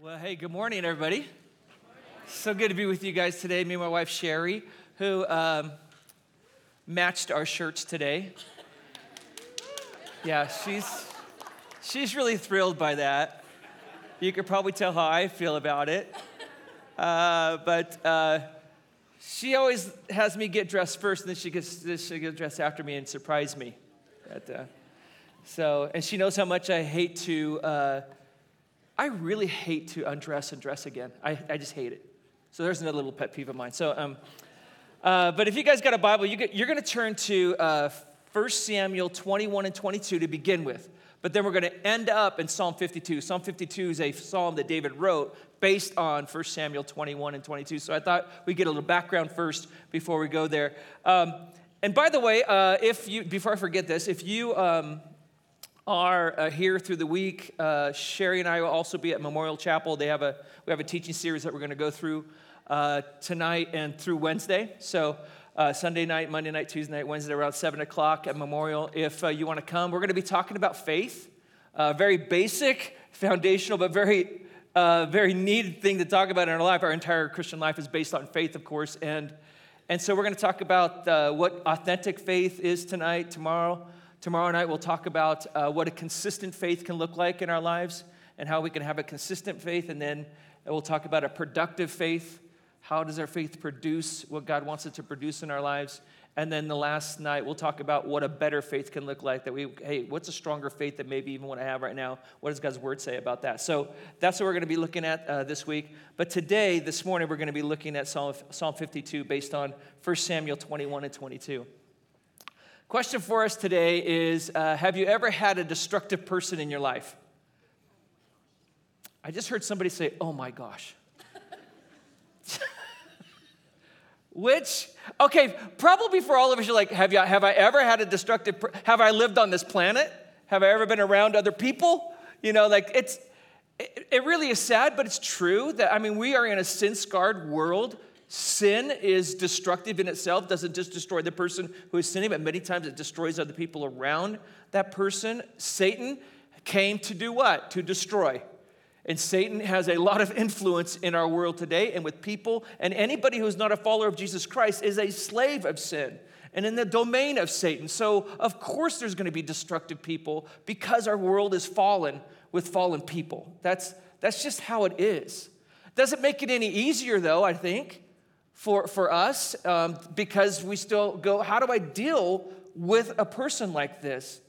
Well, hey, good morning, everybody. Good morning. So good to be with you guys today. Me and my wife, Sherry, who matched our shirts today. Yeah, she's really thrilled by that. You could probably tell how I feel about it. But she always has me get dressed first, and then she gets dressed after me and surprise me. And she knows how much I hate to... I really hate to undress and dress again. I just hate it. So there's another little pet peeve of mine. So, but if you guys got a Bible, you're going to turn to 1 Samuel 21 and 22 to begin with. But then we're going to end up in Psalm 52. Psalm 52 is a psalm that David wrote based on 1 Samuel 21 and 22. So I thought we'd get a little background first before we go there. And by the way, before I forget this, if you... are here through the week. Sherry and I will also be at Memorial Chapel. We have a teaching series that we're going to go through tonight and through Wednesday. So Sunday night, Monday night, Tuesday night, Wednesday, around 7 o'clock at Memorial. If you want to come, we're going to be talking about faith. Very basic, foundational, but very needed thing to talk about in our life. Our entire Christian life is based on faith, of course. And so we're going to talk about what authentic faith is tonight, tomorrow. Tomorrow night, we'll talk about what a consistent faith can look like in our lives and how we can have a consistent faith. And then we'll talk about a productive faith. How does our faith produce what God wants it to produce in our lives? And then the last night, we'll talk about what a better faith can look like. What's a stronger faith that maybe even what I have right now? What does God's word say about that? So that's what we're going to be looking at this week. But today, this morning, we're going to be looking at Psalm 52 based on 1 Samuel 21 and 22. Question for us today is, have you ever had a destructive person in your life? I just heard somebody say, oh my gosh. Probably for all of us, you're like, have I ever had a destructive person? Have I lived on this planet? Have I ever been around other people? You know, like it really is sad, but it's true that, we are in a sin-scarred world. Sin is destructive in itself, doesn't just destroy the person who is sinning, but many times it destroys other people around that person. Satan came to do what? To destroy. And Satan has a lot of influence in our world today and with people. And anybody who's not a follower of Jesus Christ is a slave of sin and in the domain of Satan. So, of course, there's going to be destructive people because our world is fallen with fallen people. That's just how it is. Doesn't make it any easier, though, I think. For us, because we still go, how do I deal with a person like this?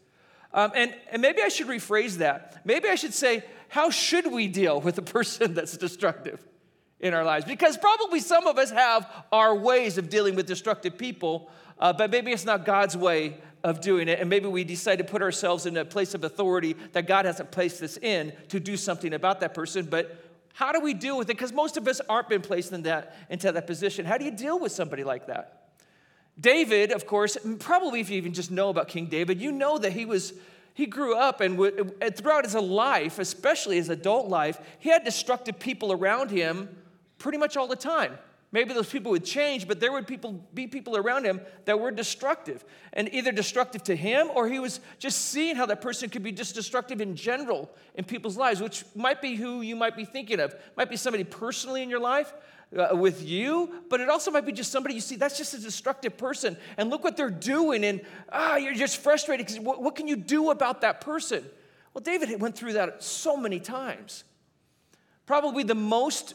And maybe I should rephrase that. Maybe I should say, how should we deal with a person that's destructive in our lives? Because probably some of us have our ways of dealing with destructive people, but maybe it's not God's way of doing it, and maybe we decide to put ourselves in a place of authority that God hasn't placed us in to do something about that person, but how do we deal with it? Because most of us aren't been placed into that position. How do you deal with somebody like that? David, of course, probably if you even just know about King David, you know that he grew up and throughout his life, especially his adult life, he had destructive people around him pretty much all the time. Maybe those people would change, but there would be people around him that were destructive, and either destructive to him or he was just seeing how that person could be just destructive in general in people's lives, which might be who you might be thinking of. Might be somebody personally in your life with you, but it also might be just somebody you see, that's just a destructive person, and look what they're doing, and you're just frustrated because what can you do about that person? Well, David went through that so many times. Probably the most...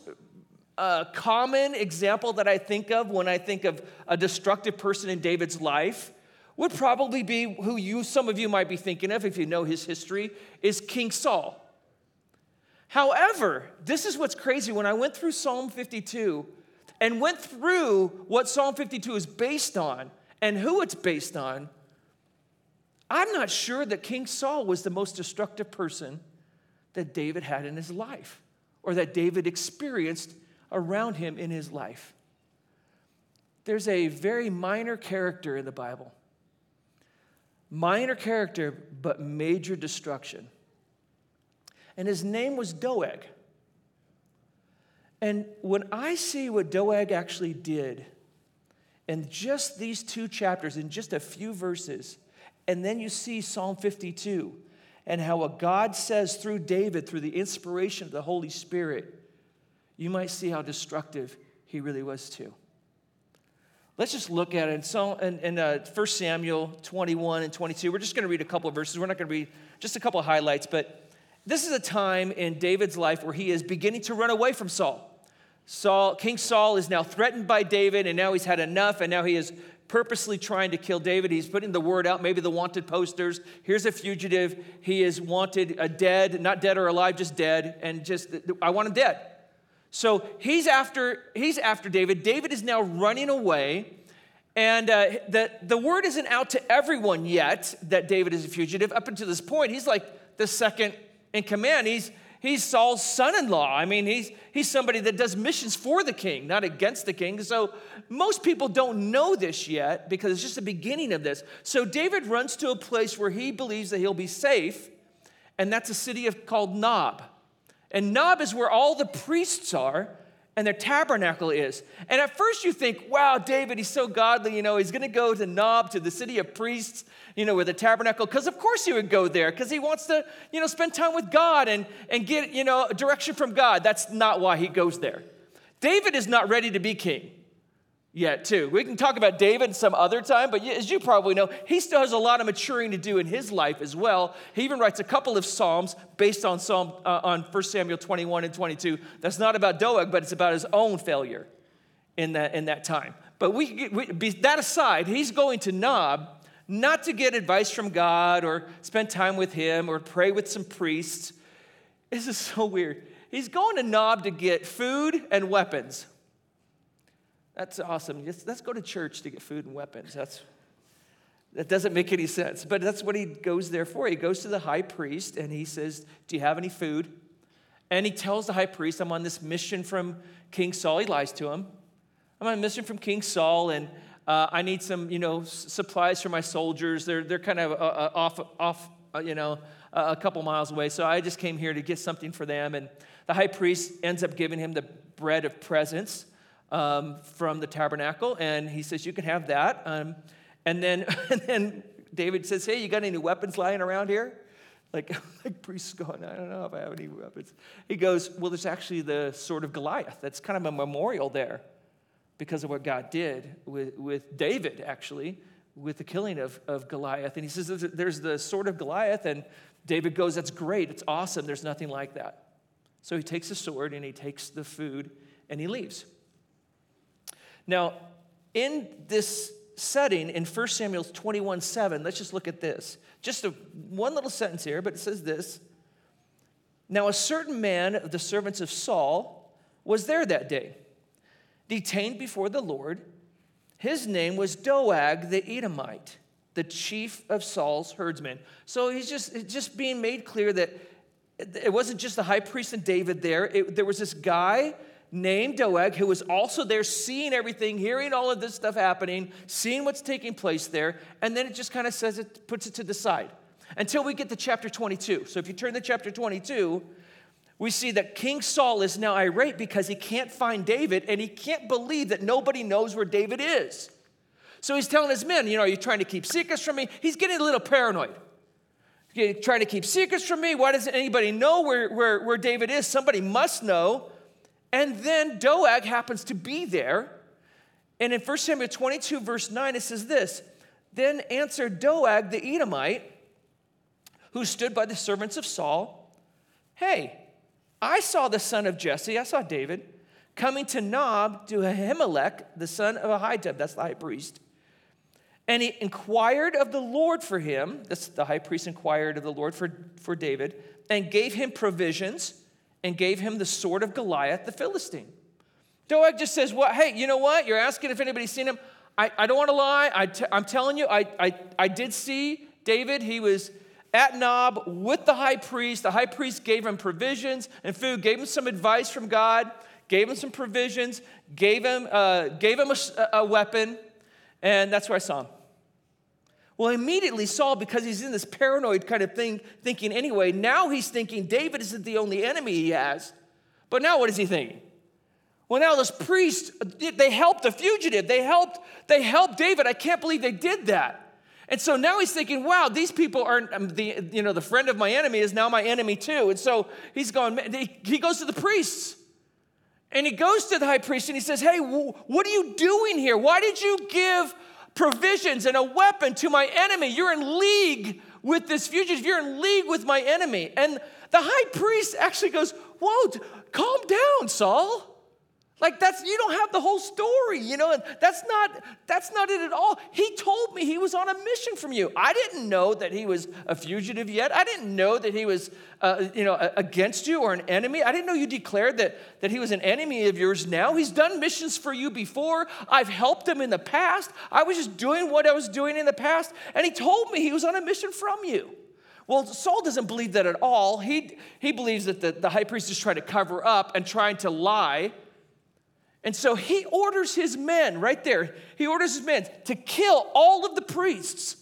a common example that I think of when I think of a destructive person in David's life would probably be who some of you might be thinking of if you know his history, is King Saul. However, this is what's crazy. When I went through Psalm 52 and went through what Psalm 52 is based on and who it's based on, I'm not sure that King Saul was the most destructive person that David had in his life or that David experienced around him in his life. There's a very minor character in the Bible. Minor character, but major destruction. And his name was Doeg. And when I see what Doeg actually did in just these two chapters, in just a few verses, and then you see Psalm 52, and how God says through David, through the inspiration of the Holy Spirit, you might see how destructive he really was too. Let's just look at it. And so in 1 Samuel 21 and 22, we're just going to read a couple of verses. We're not going to read just a couple of highlights, but this is a time in David's life where he is beginning to run away from Saul. King Saul is now threatened by David, and now he's had enough, and now he is purposely trying to kill David. He's putting the word out, maybe the wanted posters. Here's a fugitive. He is wanted dead, not dead or alive, just dead, and just, I want him dead. So he's after David. David is now running away, and the word isn't out to everyone yet that David is a fugitive. Up until this point, he's like the second in command. He's Saul's son-in-law. I mean, he's somebody that does missions for the king, not against the king. So most people don't know this yet because it's just the beginning of this. So David runs to a place where he believes that he'll be safe, and that's a city called Nob. And Nob is where all the priests are and their tabernacle is. And at first you think, wow, David, he's so godly. You know, he's going to go to Nob, to the city of priests, you know, with the tabernacle, because of course he would go there, because he wants to, you know, spend time with God and get, you know, direction from God. That's not why he goes there. David is not ready to be king yet, too. We can talk about David some other time, but as you probably know, he still has a lot of maturing to do in his life as well. He even writes a couple of psalms based on on 1 Samuel 21 and 22. That's not about Doeg, but it's about his own failure in that time. But that aside, he's going to Nob not to get advice from God or spend time with him or pray with some priests. This is so weird. He's going to Nob to get food and weapons. That's awesome. Let's go to church to get food and weapons. That doesn't make any sense, but that's what he goes there for. He goes to the high priest, and he says, do you have any food? And he tells the high priest, I'm on this mission from King Saul. He lies to him. I'm on a mission from King Saul, and I need some, you know, supplies for my soldiers. They're kind of a couple miles away, so I just came here to get something for them. And the high priest ends up giving him the bread of presence, from the tabernacle, and he says, you can have that. And then David says, hey, you got any weapons lying around here? Like priest's going, I don't know if I have any weapons. He goes, well, there's actually the sword of Goliath. That's kind of a memorial there because of what God did with David, actually, with the killing of Goliath. And he says, there's the sword of Goliath, and David goes, that's great, it's awesome, there's nothing like that. So he takes the sword, and he takes the food, and he leaves. Now, in this setting, in 1 Samuel 21:7, let's just look at this. Just one little sentence here, but it says this. Now, a certain man of the servants of Saul was there that day, detained before the Lord. His name was Doeg the Edomite, the chief of Saul's herdsmen. So it's just being made clear that it wasn't just the high priest and David there. There was this guy named Doeg, who was also there seeing everything, hearing all of this stuff happening, seeing what's taking place there, and then it just kind of says it puts it to the side until we get to chapter 22. So if you turn to chapter 22, we see that King Saul is now irate because he can't find David, and he can't believe that nobody knows where David is. So he's telling his men, you know, are you trying to keep secrets from me? He's getting a little paranoid. You're trying to keep secrets from me? Why doesn't anybody know where David is? Somebody must know. And then Doeg happens to be there. And in 1 Samuel 22, verse 9, it says this. Then answered Doeg the Edomite, who stood by the servants of Saul, hey, I saw the son of Jesse, I saw David, coming to Nob to Ahimelech, the son of Ahitub, that's the high priest. And he inquired of the Lord for him, that's the high priest inquired of the Lord for David, and gave him provisions, and gave him the sword of Goliath, the Philistine. Doeg just says, well, hey, you know what? You're asking if anybody's seen him. I don't want to lie. I'm telling you, I did see David. He was at Nob with the high priest. The high priest gave him provisions and food, gave him some advice from God, gave him some provisions, gave him a weapon, and that's where I saw him. Well, immediately Saul, because he's in this paranoid kind of thing, thinking anyway, now he's thinking David isn't the only enemy he has. But now what is he thinking? Well, now those priests, they helped the fugitive. They helped David. I can't believe they did that. And so now he's thinking, wow, these people aren't, the friend of my enemy is now my enemy too. And so he's going, he goes to the priests. And he goes to the high priest and he says, hey, what are you doing here? Why did you give provisions and a weapon to my enemy? You're in league with this fugitive. You're in league with my enemy. And the high priest actually goes, whoa, calm down, Saul. Like you don't have the whole story, and that's not it at all. He told me he was on a mission from you. I didn't know that he was a fugitive yet. I didn't know that he was, against you or an enemy. I didn't know you declared that he was an enemy of yours now. He's done missions for you before. I've helped him in the past. I was just doing what I was doing in the past, and he told me he was on a mission from you. Well, Saul doesn't believe that at all. He believes that the high priest is trying to cover up and trying to lie. And so he orders his men right there. He orders his men to kill all of the priests.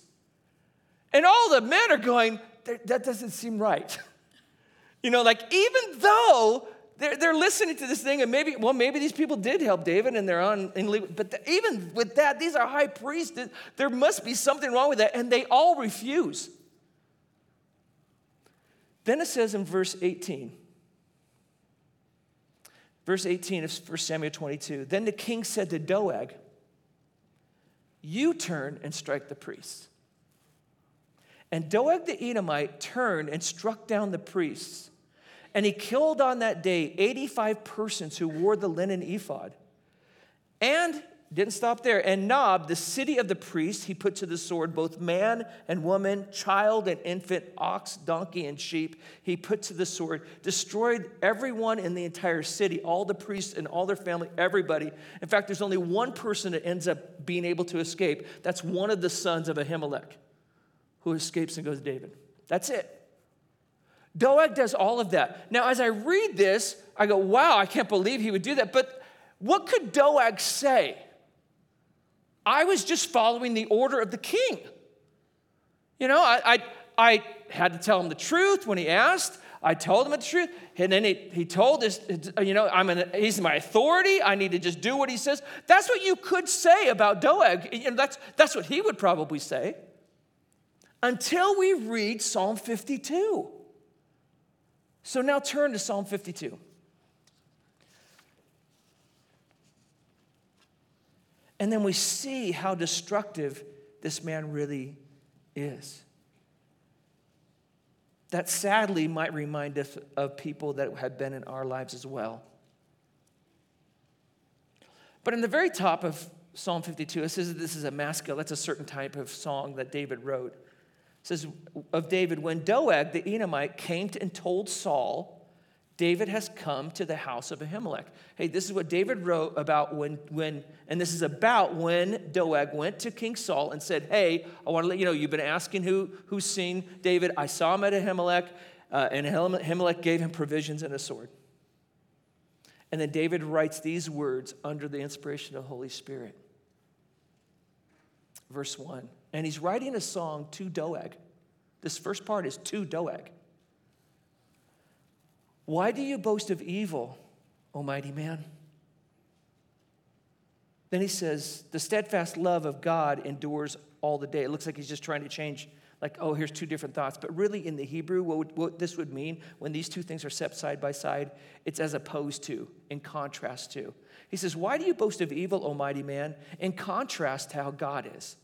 And all the men are going, that doesn't seem right. Even though they're listening to this thing, and maybe these people did help David and they're but even with that, these are high priests. There must be something wrong with that. And they all refuse. Then it says in verse 18, Verse 18 of 1 Samuel 22, then the king said to Doeg, you turn and strike the priests. And Doeg the Edomite turned and struck down the priests. And he killed on that day 85 persons who wore the linen ephod. And, didn't stop there, and Nob, the city of the priests, he put to the sword both man and woman, child and infant, ox, donkey, and sheep. He put to the sword, destroyed everyone in the entire city, all the priests and all their family, everybody. In fact, there's only one person that ends up being able to escape. That's one of the sons of Ahimelech, who escapes and goes to David. That's it. Doeg does all of that. Now, as I read this, I go, wow, I can't believe he would do that. But what could Doeg say? I was just following the order of the king. I had to tell him the truth when he asked. I told him the truth. And then he told us, he's my authority. I need to just do what he says. That's what you could say about Doeg. And that's what he would probably say. Until we read Psalm 52. So now turn to Psalm 52. And then we see how destructive this man really is. That sadly might remind us of people that have been in our lives as well. But in the very top of Psalm 52, it says that this is a maskil. That's a certain type of song that David wrote. It says of David, when Doeg the Edomite came and told Saul, David has come to the house of Ahimelech. Hey, this is what David wrote about when Doeg went to King Saul and said, hey, I want to let you know, you've been asking who's seen David. I saw him at Ahimelech, and Ahimelech gave him provisions and a sword. And then David writes these words under the inspiration of the Holy Spirit. Verse 1, and he's writing a song to Doeg. This first part is to Doeg. Why do you boast of evil, O mighty man? Then he says, the steadfast love of God endures all the day. It looks like he's just trying to change, like, oh, here's two different thoughts. But really, in the Hebrew, what this would mean when these two things are set side by side, it's as opposed to, in contrast to. He says, why do you boast of evil, O mighty man, in contrast to how God is?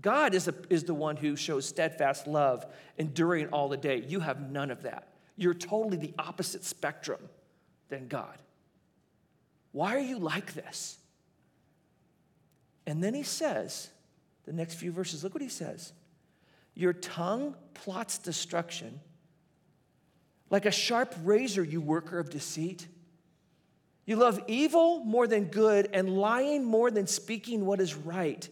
God is the one who shows steadfast love, enduring all the day. You have none of that. You're totally the opposite spectrum than God. Why are you like this? And then he says, the next few verses, look what he says. Your tongue plots destruction. Like a sharp razor, you worker of deceit. You love evil more than good and lying more than speaking what is right.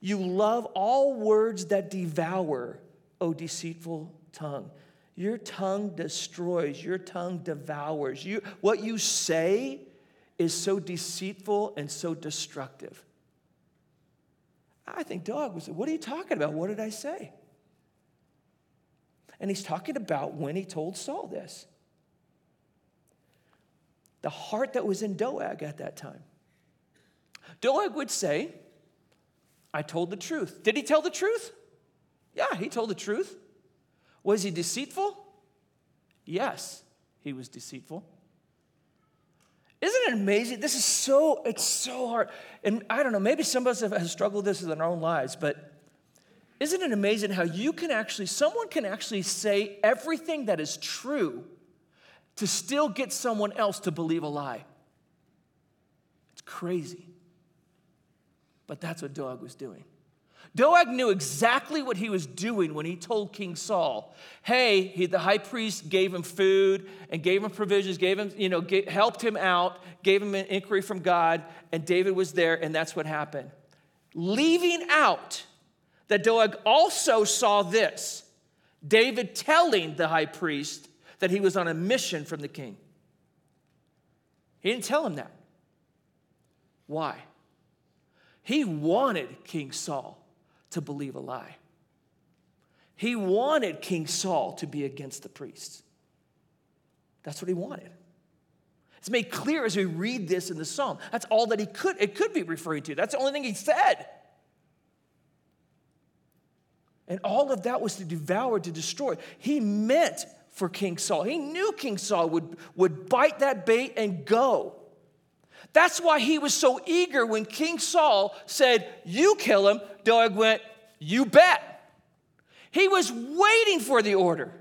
You love all words that devour, O deceitful tongue. Your tongue destroys. Your tongue devours. What you say is so deceitful and so destructive. I think Doeg was, what are you talking about? What did I say? And he's talking about when he told Saul this. The heart that was in Doeg at that time. Doeg would say, I told the truth. Did he tell the truth? Yeah, he told the truth. Was he deceitful? Yes, he was deceitful. Isn't it amazing? This is so, it's so hard. And I don't know, maybe some of us have struggled with this in our own lives, but isn't it amazing how you can actually, someone can actually say everything that is true to still get someone else to believe a lie? It's crazy. But that's what Doeg was doing. Doeg knew exactly what he was doing when he told King Saul, hey, the high priest gave him food and gave him provisions, gave him, helped him out, gave him an inquiry from God, and David was there, and that's what happened. Leaving out that Doeg also saw this, David telling the high priest that he was on a mission from the king. He didn't tell him that. Why? He wanted King Saul to believe a lie. He wanted King Saul to be against the priests. That's what he wanted. It's made clear as we read this in the psalm. That's all that it could be referring to. That's the only thing he said. And all of that was to devour, to destroy. He meant for King Saul. He knew King Saul would bite that bait and go. That's why he was so eager when King Saul said, you kill him. Doeg went, you bet. He was waiting for the order.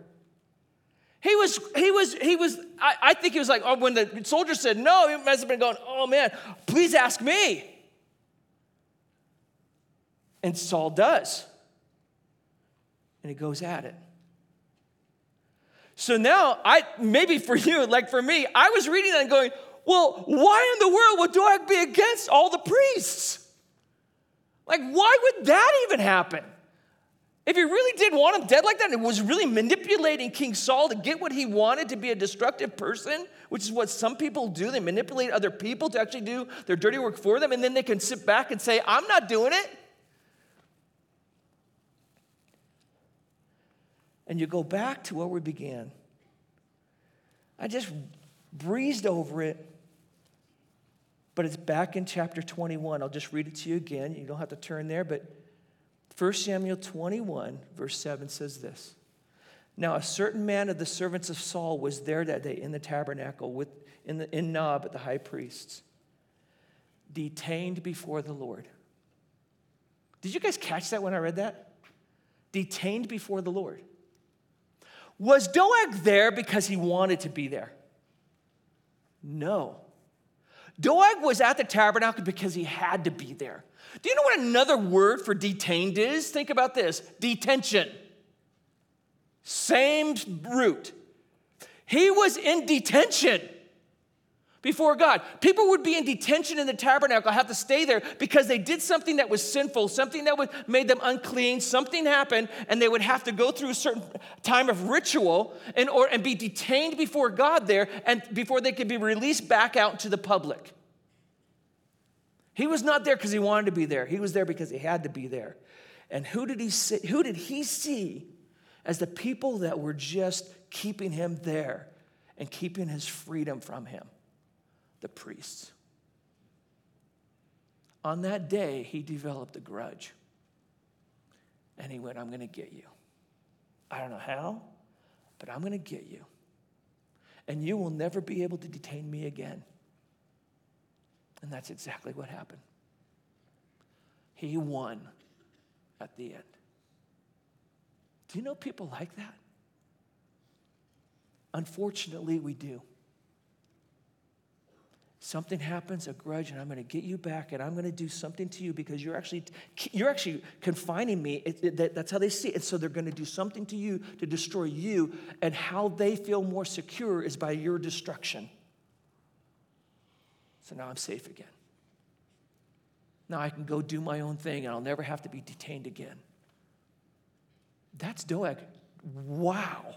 I think he was like, oh, when the soldier said no, he must have been going, oh man, please ask me. And Saul does. And it goes at it. So now, maybe for you, like for me, I was reading that and going, well, why in the world would Doeg be against all the priests? Like, why would that even happen? If he really did want him dead like that, and was really manipulating King Saul to get what he wanted, to be a destructive person, which is what some people do. They manipulate other people to actually do their dirty work for them, and then they can sit back and say, I'm not doing it. And you go back to where we began. I just breezed over it, but it's back in chapter 21. I'll just read it to you again. You don't have to turn there, but 1 Samuel 21, verse 7 says this. Now a certain man of the servants of Saul was there that day in the tabernacle in Nob at the high priest's, detained before the Lord. Did you guys catch that when I read that? Detained before the Lord. Was Doeg there because he wanted to be there? No. Doeg was at the tabernacle because he had to be there. Do you know what another word for detained is? Think about this. Detention. Same root. He was in detention before God. People would be in detention in the tabernacle, have to stay there because they did something that was sinful, something that made them unclean, something happened, and they would have to go through a certain time of ritual and be detained before God there and before they could be released back out to the public. He was not there because he wanted to be there. He was there because he had to be there. And who did he see as the people that were just keeping him there and keeping his freedom from him? The priests. On that day, he developed a grudge. And he went, I'm going to get you. I don't know how, but I'm going to get you. And you will never be able to detain me again. And that's exactly what happened. He won at the end. Do you know people like that? Unfortunately, we do. Something happens, a grudge, and I'm going to get you back, and I'm going to do something to you because you're actually confining me. That's how they see it. And so they're going to do something to you to destroy you, and how they feel more secure is by your destruction. So now I'm safe again. Now I can go do my own thing, and I'll never have to be detained again. That's Doeg. Wow.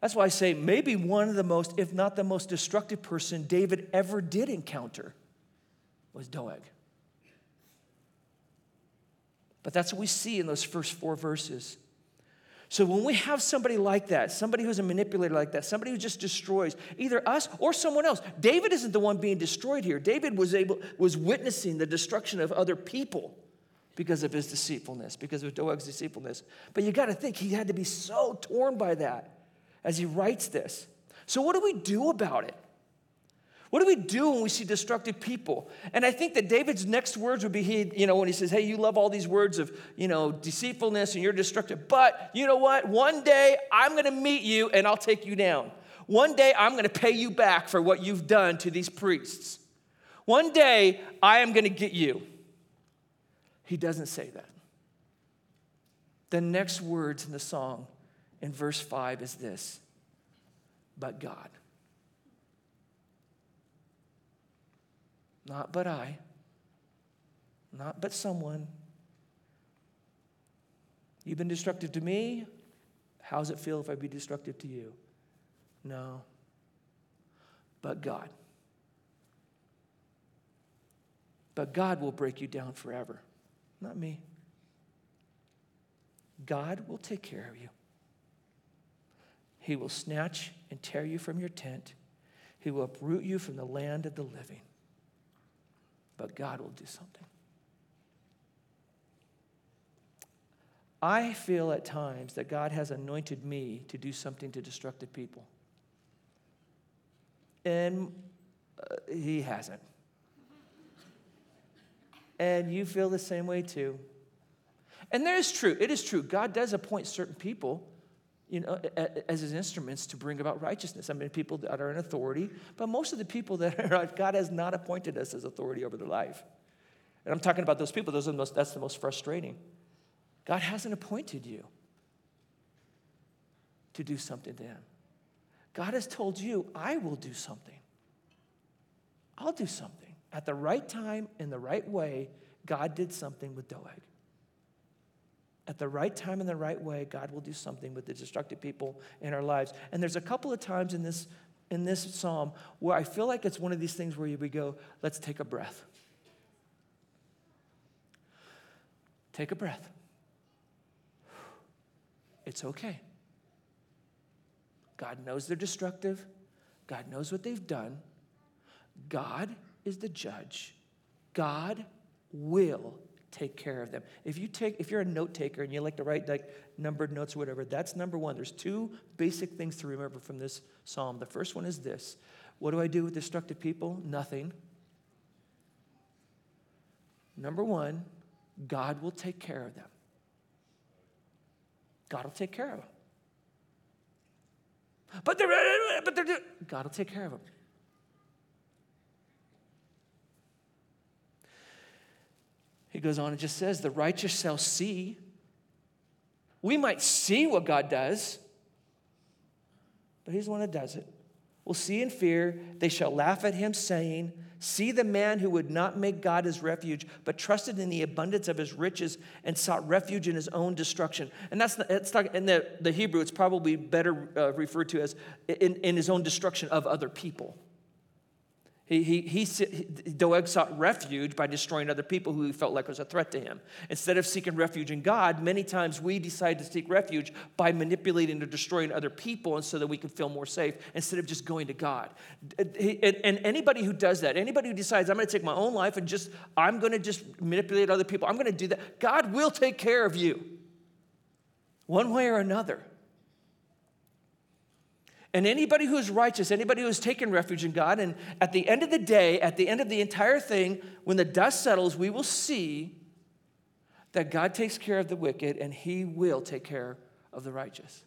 That's why I say maybe one of the most, if not the most destructive person David ever did encounter was Doeg. But that's what we see in those first 4 verses. So when we have somebody like that, somebody who's a manipulator like that, somebody who just destroys either us or someone else. David isn't the one being destroyed here. David was witnessing the destruction of other people because of his deceitfulness, because of Doeg's deceitfulness. But you got to think he had to be so torn by that as he writes this. So what do we do about it? What do we do when we see destructive people? And I think that David's next words would be, when he says, hey, you love all these words of, deceitfulness and you're destructive, but you know what? One day I'm going to meet you and I'll take you down. One day I'm going to pay you back for what you've done to these priests. One day I am going to get you. He doesn't say that. The next words in the song in verse 5 is this, but God. Not but I, not but someone. You've been destructive to me. How's it feel if I be destructive to you? No, but God. But God will break you down forever, not me. God will take care of you. He will snatch and tear you from your tent. He will uproot you from the land of the living. But God will do something. I feel at times that God has anointed me to do something to destructive people. And he hasn't. And you feel the same way too. And it is true. God does appoint certain people, as his instruments to bring about righteousness. I mean, people that are in authority, but most of the people God has not appointed us as authority over their life. And I'm talking about those people, that's the most frustrating. God hasn't appointed you to do something to him. God has told you, I will do something. I'll do something. At the right time, in the right way, God did something with Doeg. At the right time and the right way, God will do something with the destructive people in our lives. And there's a couple of times in this psalm where I feel like it's one of these things where we go, let's take a breath. Take a breath. It's okay. God knows they're destructive. God knows what they've done. God is the judge. God will take care of them. If you're a note taker and you like to write numbered notes or whatever, that's number one. There's two basic things to remember from this psalm. The first one is this. What do I do with destructive people? Nothing. Number one, God will take care of them. God will take care of them. God will take care of them. He goes on and just says, the righteous shall see. We might see what God does, but he's the one that does it. We'll see in fear. They shall laugh at him, saying, see the man who would not make God his refuge, but trusted in the abundance of his riches and sought refuge in his own destruction. And in the Hebrew, it's probably better referred to as in his own destruction of other people. Doeg sought refuge by destroying other people who he felt like was a threat to him. Instead of seeking refuge in God, many times we decide to seek refuge by manipulating or destroying other people and so that we can feel more safe instead of just going to God. And anybody who does that, anybody who decides, I'm going to take my own life and I'm going to just manipulate other people, I'm going to do that, God will take care of you one way or another. And anybody who is righteous, anybody who has taken refuge in God, and at the end of the day, at the end of the entire thing, when the dust settles, we will see that God takes care of the wicked and he will take care of the righteous.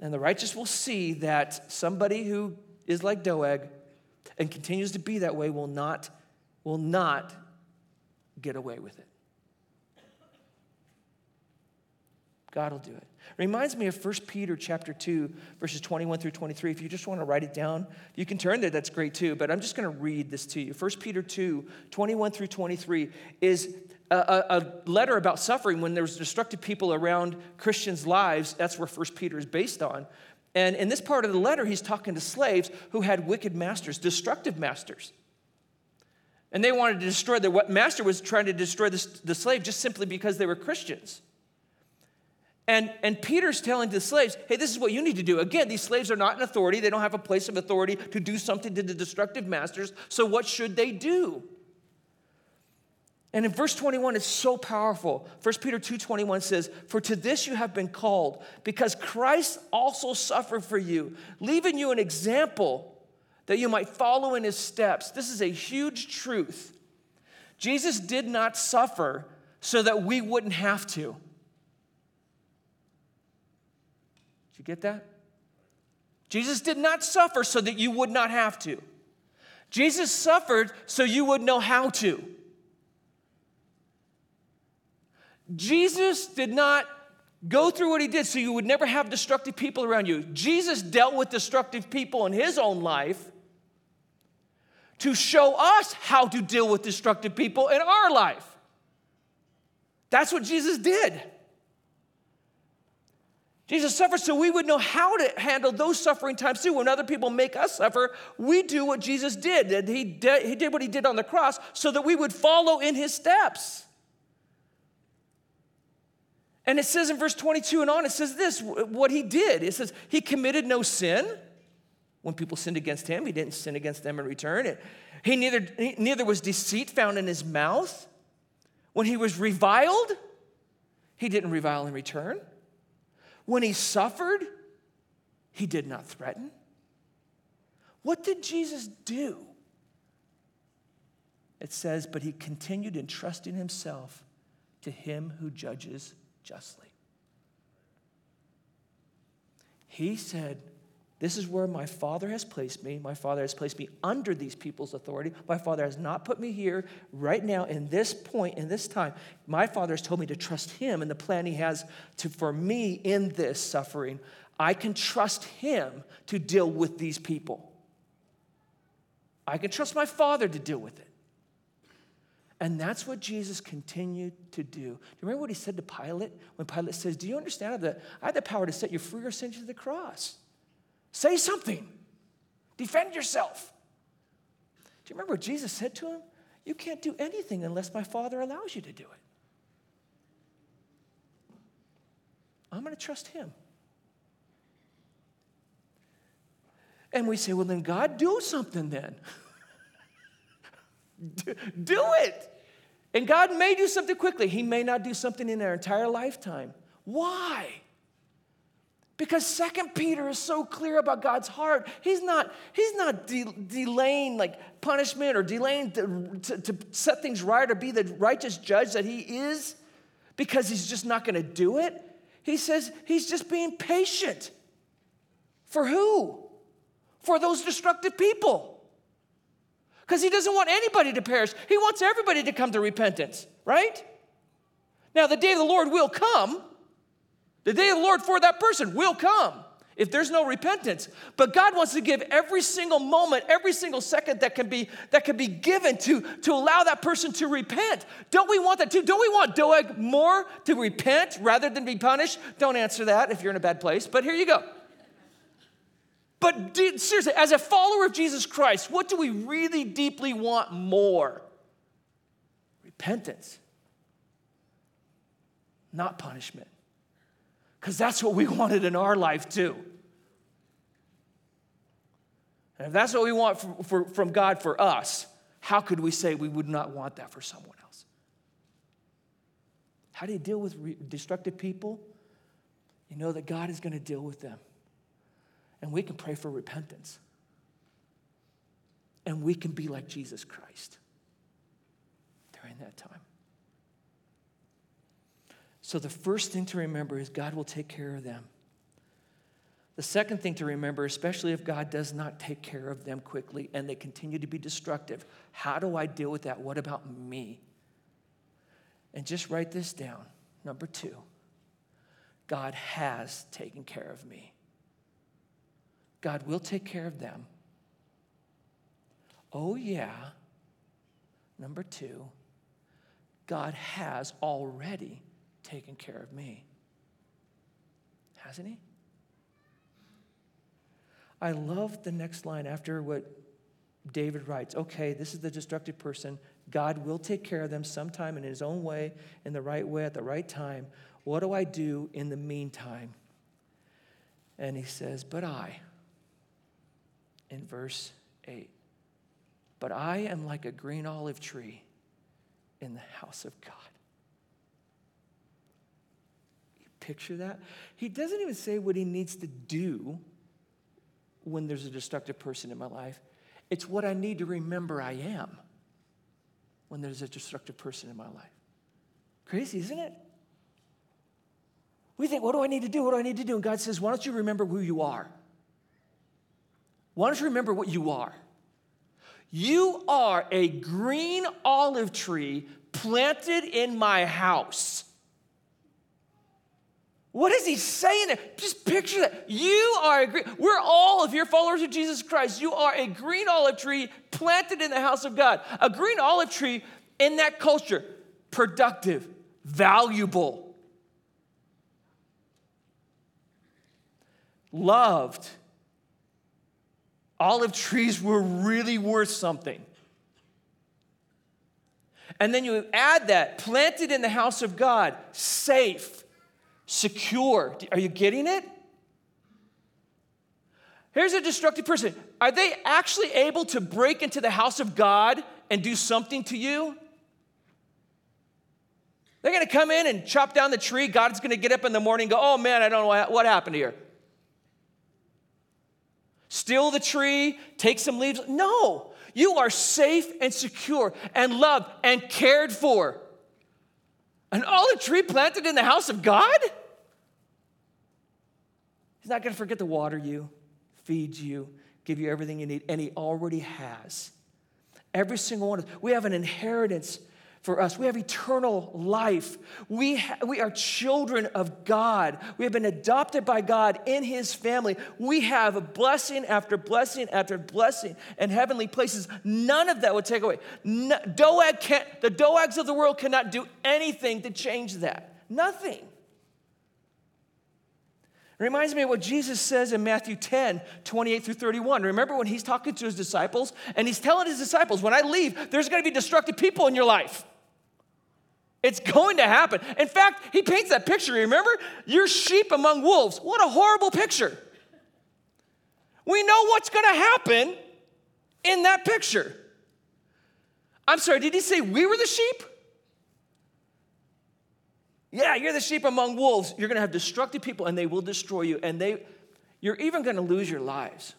And the righteous will see that somebody who is like Doeg and continues to be that way will not get away with it. God will do it. Reminds me of 1 Peter chapter 2, verses 21 through 23. If you just want to write it down, you can turn there. That's great too. But I'm just going to read this to you. 1 Peter 2, 21 through 23 is a letter about suffering when there's destructive people around Christians' lives. That's where 1 Peter is based on. And in this part of the letter, he's talking to slaves who had wicked masters, destructive masters. And they wanted to destroy what master was trying to destroy the slave just simply because they were Christians. And Peter's telling the slaves, hey, this is what you need to do. Again, these slaves are not in authority. They don't have a place of authority to do something to the destructive masters. So what should they do? And in verse 21, it's so powerful. 1 Peter 2:21 says, "For to this you have been called, because Christ also suffered for you, leaving you an example that you might follow in his steps." This is a huge truth. Jesus did not suffer so that we wouldn't have to. Did you get that? Jesus did not suffer so that you would not have to. Jesus suffered so you would know how to. Jesus did not go through what he did so you would never have destructive people around you. Jesus dealt with destructive people in his own life to show us how to deal with destructive people in our life. That's what Jesus did. Jesus suffered so we would know how to handle those suffering times too. When other people make us suffer, we do what Jesus did. He did what he did on the cross so that we would follow in his steps. And it says in verse 22 and on, it says this, what he did. It says he committed no sin. When people sinned against him, he didn't sin against them in return. He neither was deceit found in his mouth. When he was reviled, he didn't revile in return. When he suffered, he did not threaten. What did Jesus do? It says, but he continued entrusting himself to him who judges justly. He said, this is where my Father has placed me. My Father has placed me under these people's authority. My Father has not put me here right now in this point, in this time. My Father has told me to trust him and the plan he has for me in this suffering. I can trust him to deal with these people. I can trust my Father to deal with it. And that's what Jesus continued to do. Do you remember what he said to Pilate? When Pilate says, do you understand that I have the power to set you free or send you to the cross? Say something. Defend yourself. Do you remember what Jesus said to him? You can't do anything unless my Father allows you to do it. I'm going to trust him. And we say, well, then God, do something then. Do it. And God may do something quickly. He may not do something in our entire lifetime. Why? Because 2 Peter is so clear about God's heart. He's not delaying like punishment or delaying to set things right or be the righteous judge that he is because he's just not going to do it. He says he's just being patient. For who? For those destructive people. Because he doesn't want anybody to perish. He wants everybody to come to repentance, right? Now, the day of the Lord will come. The day of the Lord for that person will come if there's no repentance. But God wants to give every single moment, every single second that can be given to allow that person to repent. Don't we want that too? Don't we want Doeg more to repent rather than be punished? Don't answer that if you're in a bad place, but here you go. But seriously, as a follower of Jesus Christ, what do we really deeply want more? Repentance, not punishment. Because that's what we wanted in our life too. And if that's what we want from God for us, how could we say we would not want that for someone else? How do you deal with destructive people? You know that God is going to deal with them. And we can pray for repentance. And we can be like Jesus Christ during that time. So the first thing to remember is God will take care of them. The second thing to remember, especially if God does not take care of them quickly and they continue to be destructive, how do I deal with that? What about me? And just write this down. Number 2, God has taken care of me. God will take care of them. Oh, yeah. Number 2, God has already taken care of me. Hasn't he? I love the next line after what David writes. Okay, this is the destructive person. God will take care of them sometime in his own way, in the right way, at the right time. What do I do in the meantime? And he says, but I... in verse 8, but I am like a green olive tree in the house of God. You picture that? He doesn't even say what he needs to do when there's a destructive person in my life. It's what I need to remember I am when there's a destructive person in my life. Crazy, isn't it? We think, what do I need to do? What do I need to do? And God says, why don't you remember who you are? Why don't you remember what you are? You are a green olive tree planted in my house. What is he saying there? Just picture that. You are a green, we're all, if you're followers of Jesus Christ, you are a green olive tree planted in the house of God. A green olive tree in that culture, productive, valuable, loved. Olive trees were really worth something. And then you add that, planted in the house of God, safe, secure. Are you getting it? Here's a destructive person. Are they actually able to break into the house of God and do something to you? They're going to come in and chop down the tree. God's going to get up in the morning and go, oh, man, I don't know what happened here. Steal the tree, take some leaves. No, you are safe and secure and loved and cared for. An olive tree planted in the house of God? He's not going to forget to water you, feed you, give you everything you need, and he already has. Every single one of us. We have an inheritance for us. We have eternal life. We are children of God. We have been adopted by God in his family. We have a blessing after blessing after blessing and heavenly places. None of that will take away. The Doegs of the world cannot do anything to change that. Nothing. It reminds me of what Jesus says in Matthew 10:28-31. Remember when he's talking to his disciples and he's telling his disciples, when I leave, there's going to be destructive people in your life. It's going to happen. In fact, he paints that picture, remember? You're sheep among wolves. What a horrible picture. We know what's going to happen in that picture. I'm sorry, did he say we were the sheep? Yeah, you're the sheep among wolves. You're going to have destructive people, and they will destroy you, and you're even going to lose your lives.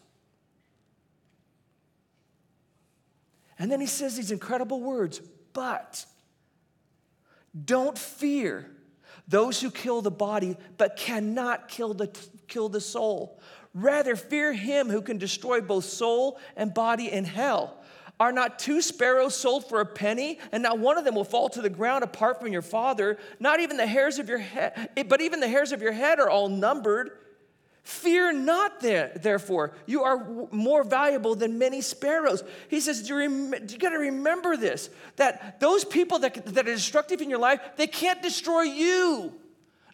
And then he says these incredible words, but don't fear those who kill the body but cannot kill the soul. Rather, fear him who can destroy both soul and body in hell. Are not two sparrows sold for a penny? And not one of them will fall to the ground apart from your Father. Not even the hairs of your head, but even the hairs of your head are all numbered. Fear not, therefore. You are more valuable than many sparrows. He says, you got to remember this, that those people that are destructive in your life, they can't destroy you.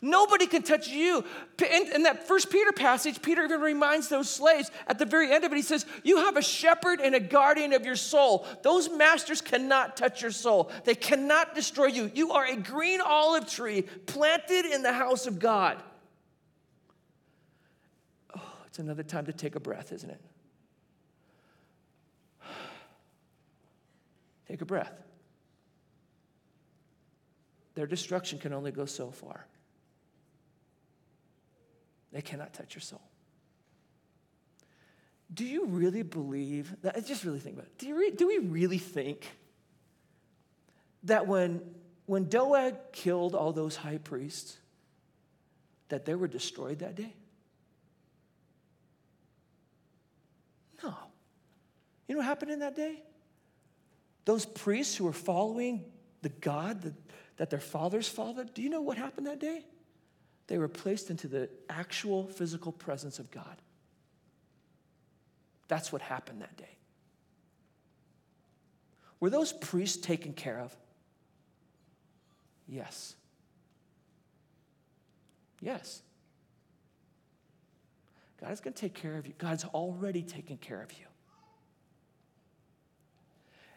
Nobody can touch you. In that 1 Peter passage, Peter even reminds those slaves at the very end of it. He says, you have a shepherd and a guardian of your soul. Those masters cannot touch your soul. They cannot destroy you. You are a green olive tree planted in the house of God. Oh, it's another time to take a breath, isn't it? Take a breath. Their destruction can only go so far. They cannot touch your soul. Do you really believe that? Just really think about it. Do we really think that when Doeg killed all those high priests, that they were destroyed that day? No. You know what happened in that day? Those priests who were following the God that their fathers followed, do you know what happened that day? They were placed into the actual physical presence of God. That's what happened that day. Were those priests taken care of? Yes. Yes. God is going to take care of you. God's already taken care of you.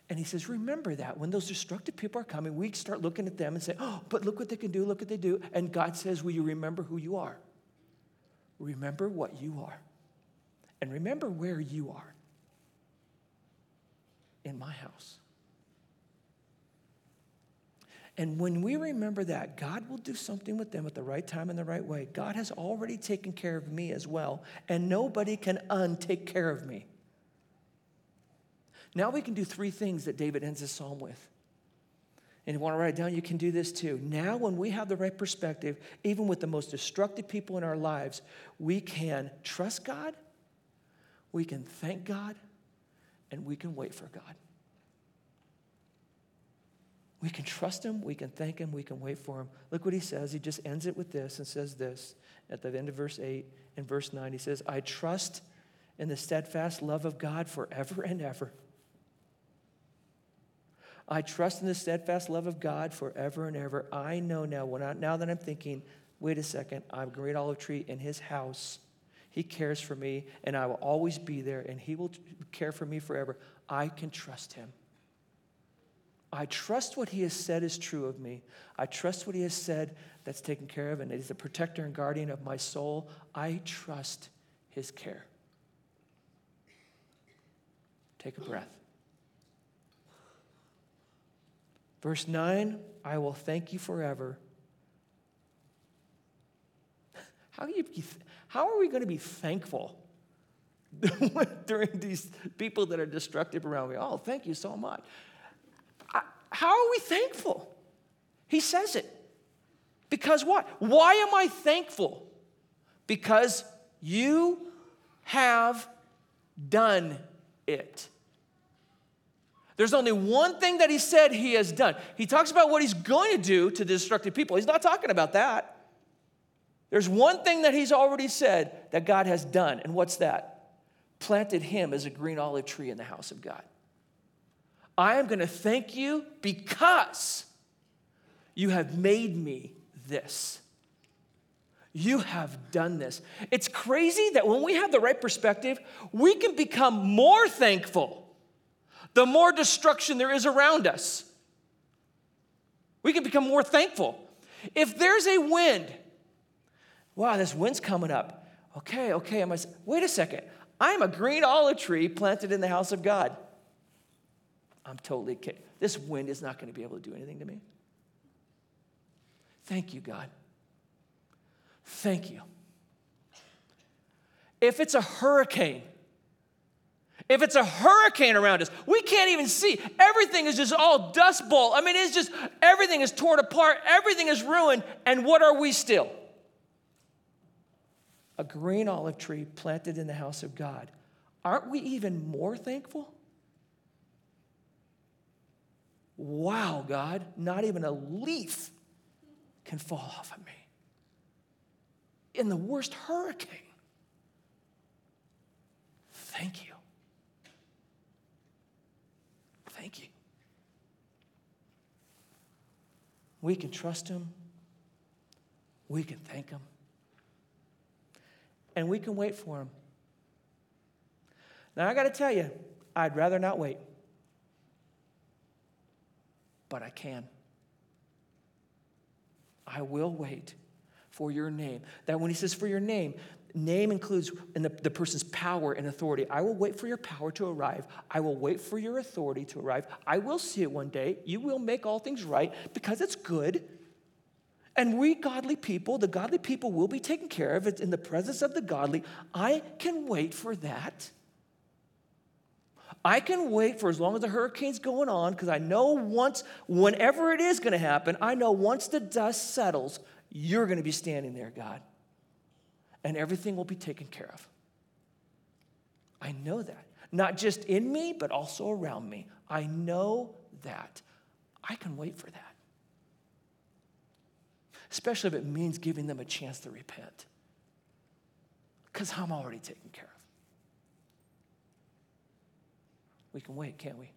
And he says, remember that when those destructive people are coming, we start looking at them and say, oh, but look what they can do, look what they do. And God says, will you remember who you are? Remember what you are. And remember where you are. In my house. And when we remember that, God will do something with them at the right time and the right way. God has already taken care of me as well, and nobody can untake care of me. Now we can do three things that David ends his psalm with. And if you want to write it down, you can do this too. Now when we have the right perspective, even with the most destructive people in our lives, we can trust God, we can thank God, and we can wait for God. We can trust him, we can thank him, we can wait for him. Look what he says. He just ends it with this and says this at the end of verse 8 and verse 9. He says, I trust in the steadfast love of God forever and ever. I trust in the steadfast love of God forever and ever. I know now, now that I'm thinking, wait a second, I'm a great olive tree in his house. He cares for me, and I will always be there, and he will care for me forever. I can trust him. I trust what he has said is true of me. I trust what he has said that's taken care of, and he's the protector and guardian of my soul. I trust his care. Take a breath. Verse 9, I will thank you forever. How are we going to be thankful during these people that are destructive around me? Oh, thank you so much. How are we thankful? He says it. Because what? Why am I thankful? Because you have done it. There's only one thing that he said he has done. He talks about what he's going to do to the destructive people. He's not talking about that. There's one thing that he's already said that God has done. And what's that? Planted him as a green olive tree in the house of God. I am going to thank you because you have made me this. You have done this. It's crazy that when we have the right perspective, we can become more thankful the more destruction there is around us. We can become more thankful. If there's a wind, wow, this wind's coming up. Okay, wait a second. I'm a green olive tree planted in the house of God. I'm totally kidding. This wind is not going to be able to do anything to me. Thank you, God. Thank you. If it's a hurricane around us, we can't even see. Everything is just all dust bowl. It's just everything is torn apart. Everything is ruined. And what are we still? A green olive tree planted in the house of God. Aren't we even more thankful? Wow, God, not even a leaf can fall off of me. In the worst hurricane. Thank you. Thank you. We can trust him. We can thank him. And we can wait for him. Now, I got to tell you, I'd rather not wait. But I can. I will wait for your name. That when he says for your name, name includes in the person's power and authority. I will wait for your power to arrive. I will wait for your authority to arrive. I will see it one day. You will make all things right because it's good. And we godly people, the godly people will be taken care of. It's in the presence of the godly. I can wait for that. I can wait for as long as the hurricane's going on because I know whenever it is going to happen, I know once the dust settles, you're going to be standing there, God. And everything will be taken care of. I know that. Not just in me, but also around me. I know that. I can wait for that. Especially if it means giving them a chance to repent. Because I'm already taken care of. We can wait, can't we?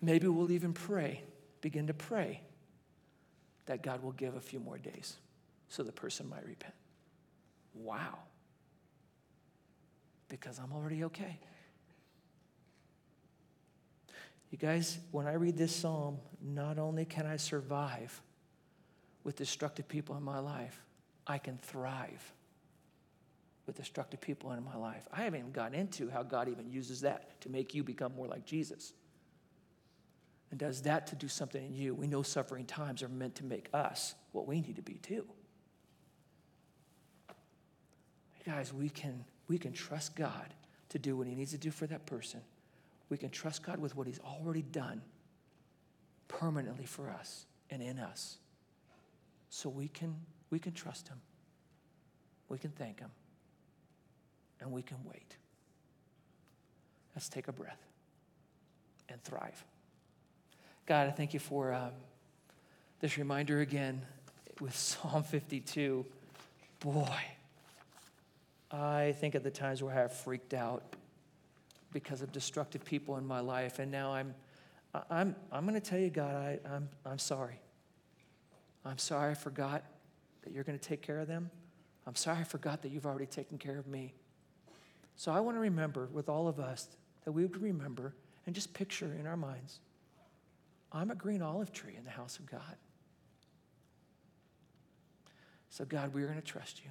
Maybe we'll even begin to pray that God will give a few more days so the person might repent. Wow. Because I'm already okay. You guys, when I read this psalm, not only can I survive with destructive people in my life, I can thrive with destructive people in my life. I haven't even gotten into how God even uses that to make you become more like Jesus. and does that to do something in you. We know suffering times are meant to make us what we need to be too. Guys, we can trust God to do what he needs to do for that person. We can trust God with what he's already done permanently for us and in us. So we can trust him. We can thank him. And we can wait. Let's take a breath and thrive. God, I thank you for this reminder again with Psalm 52. Boy, I think of the times where I have freaked out because of destructive people in my life, and now I'm going to tell you, God, I'm sorry. I'm sorry I forgot that you're going to take care of them. I'm sorry I forgot that you've already taken care of me. So I want to remember with all of us that we would remember and just picture in our minds, I'm a green olive tree in the house of God. So God, we're going to trust you.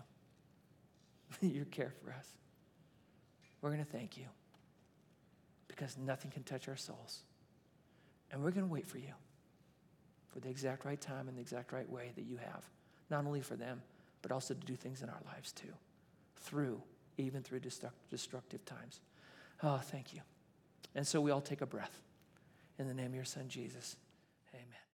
Your care for us. We're going to thank you because nothing can touch our souls. And we're going to wait for you for the exact right time and the exact right way that you have, not only for them, but also to do things in our lives too, even through destructive times. Oh, thank you. And so we all take a breath. In the name of your son, Jesus, amen.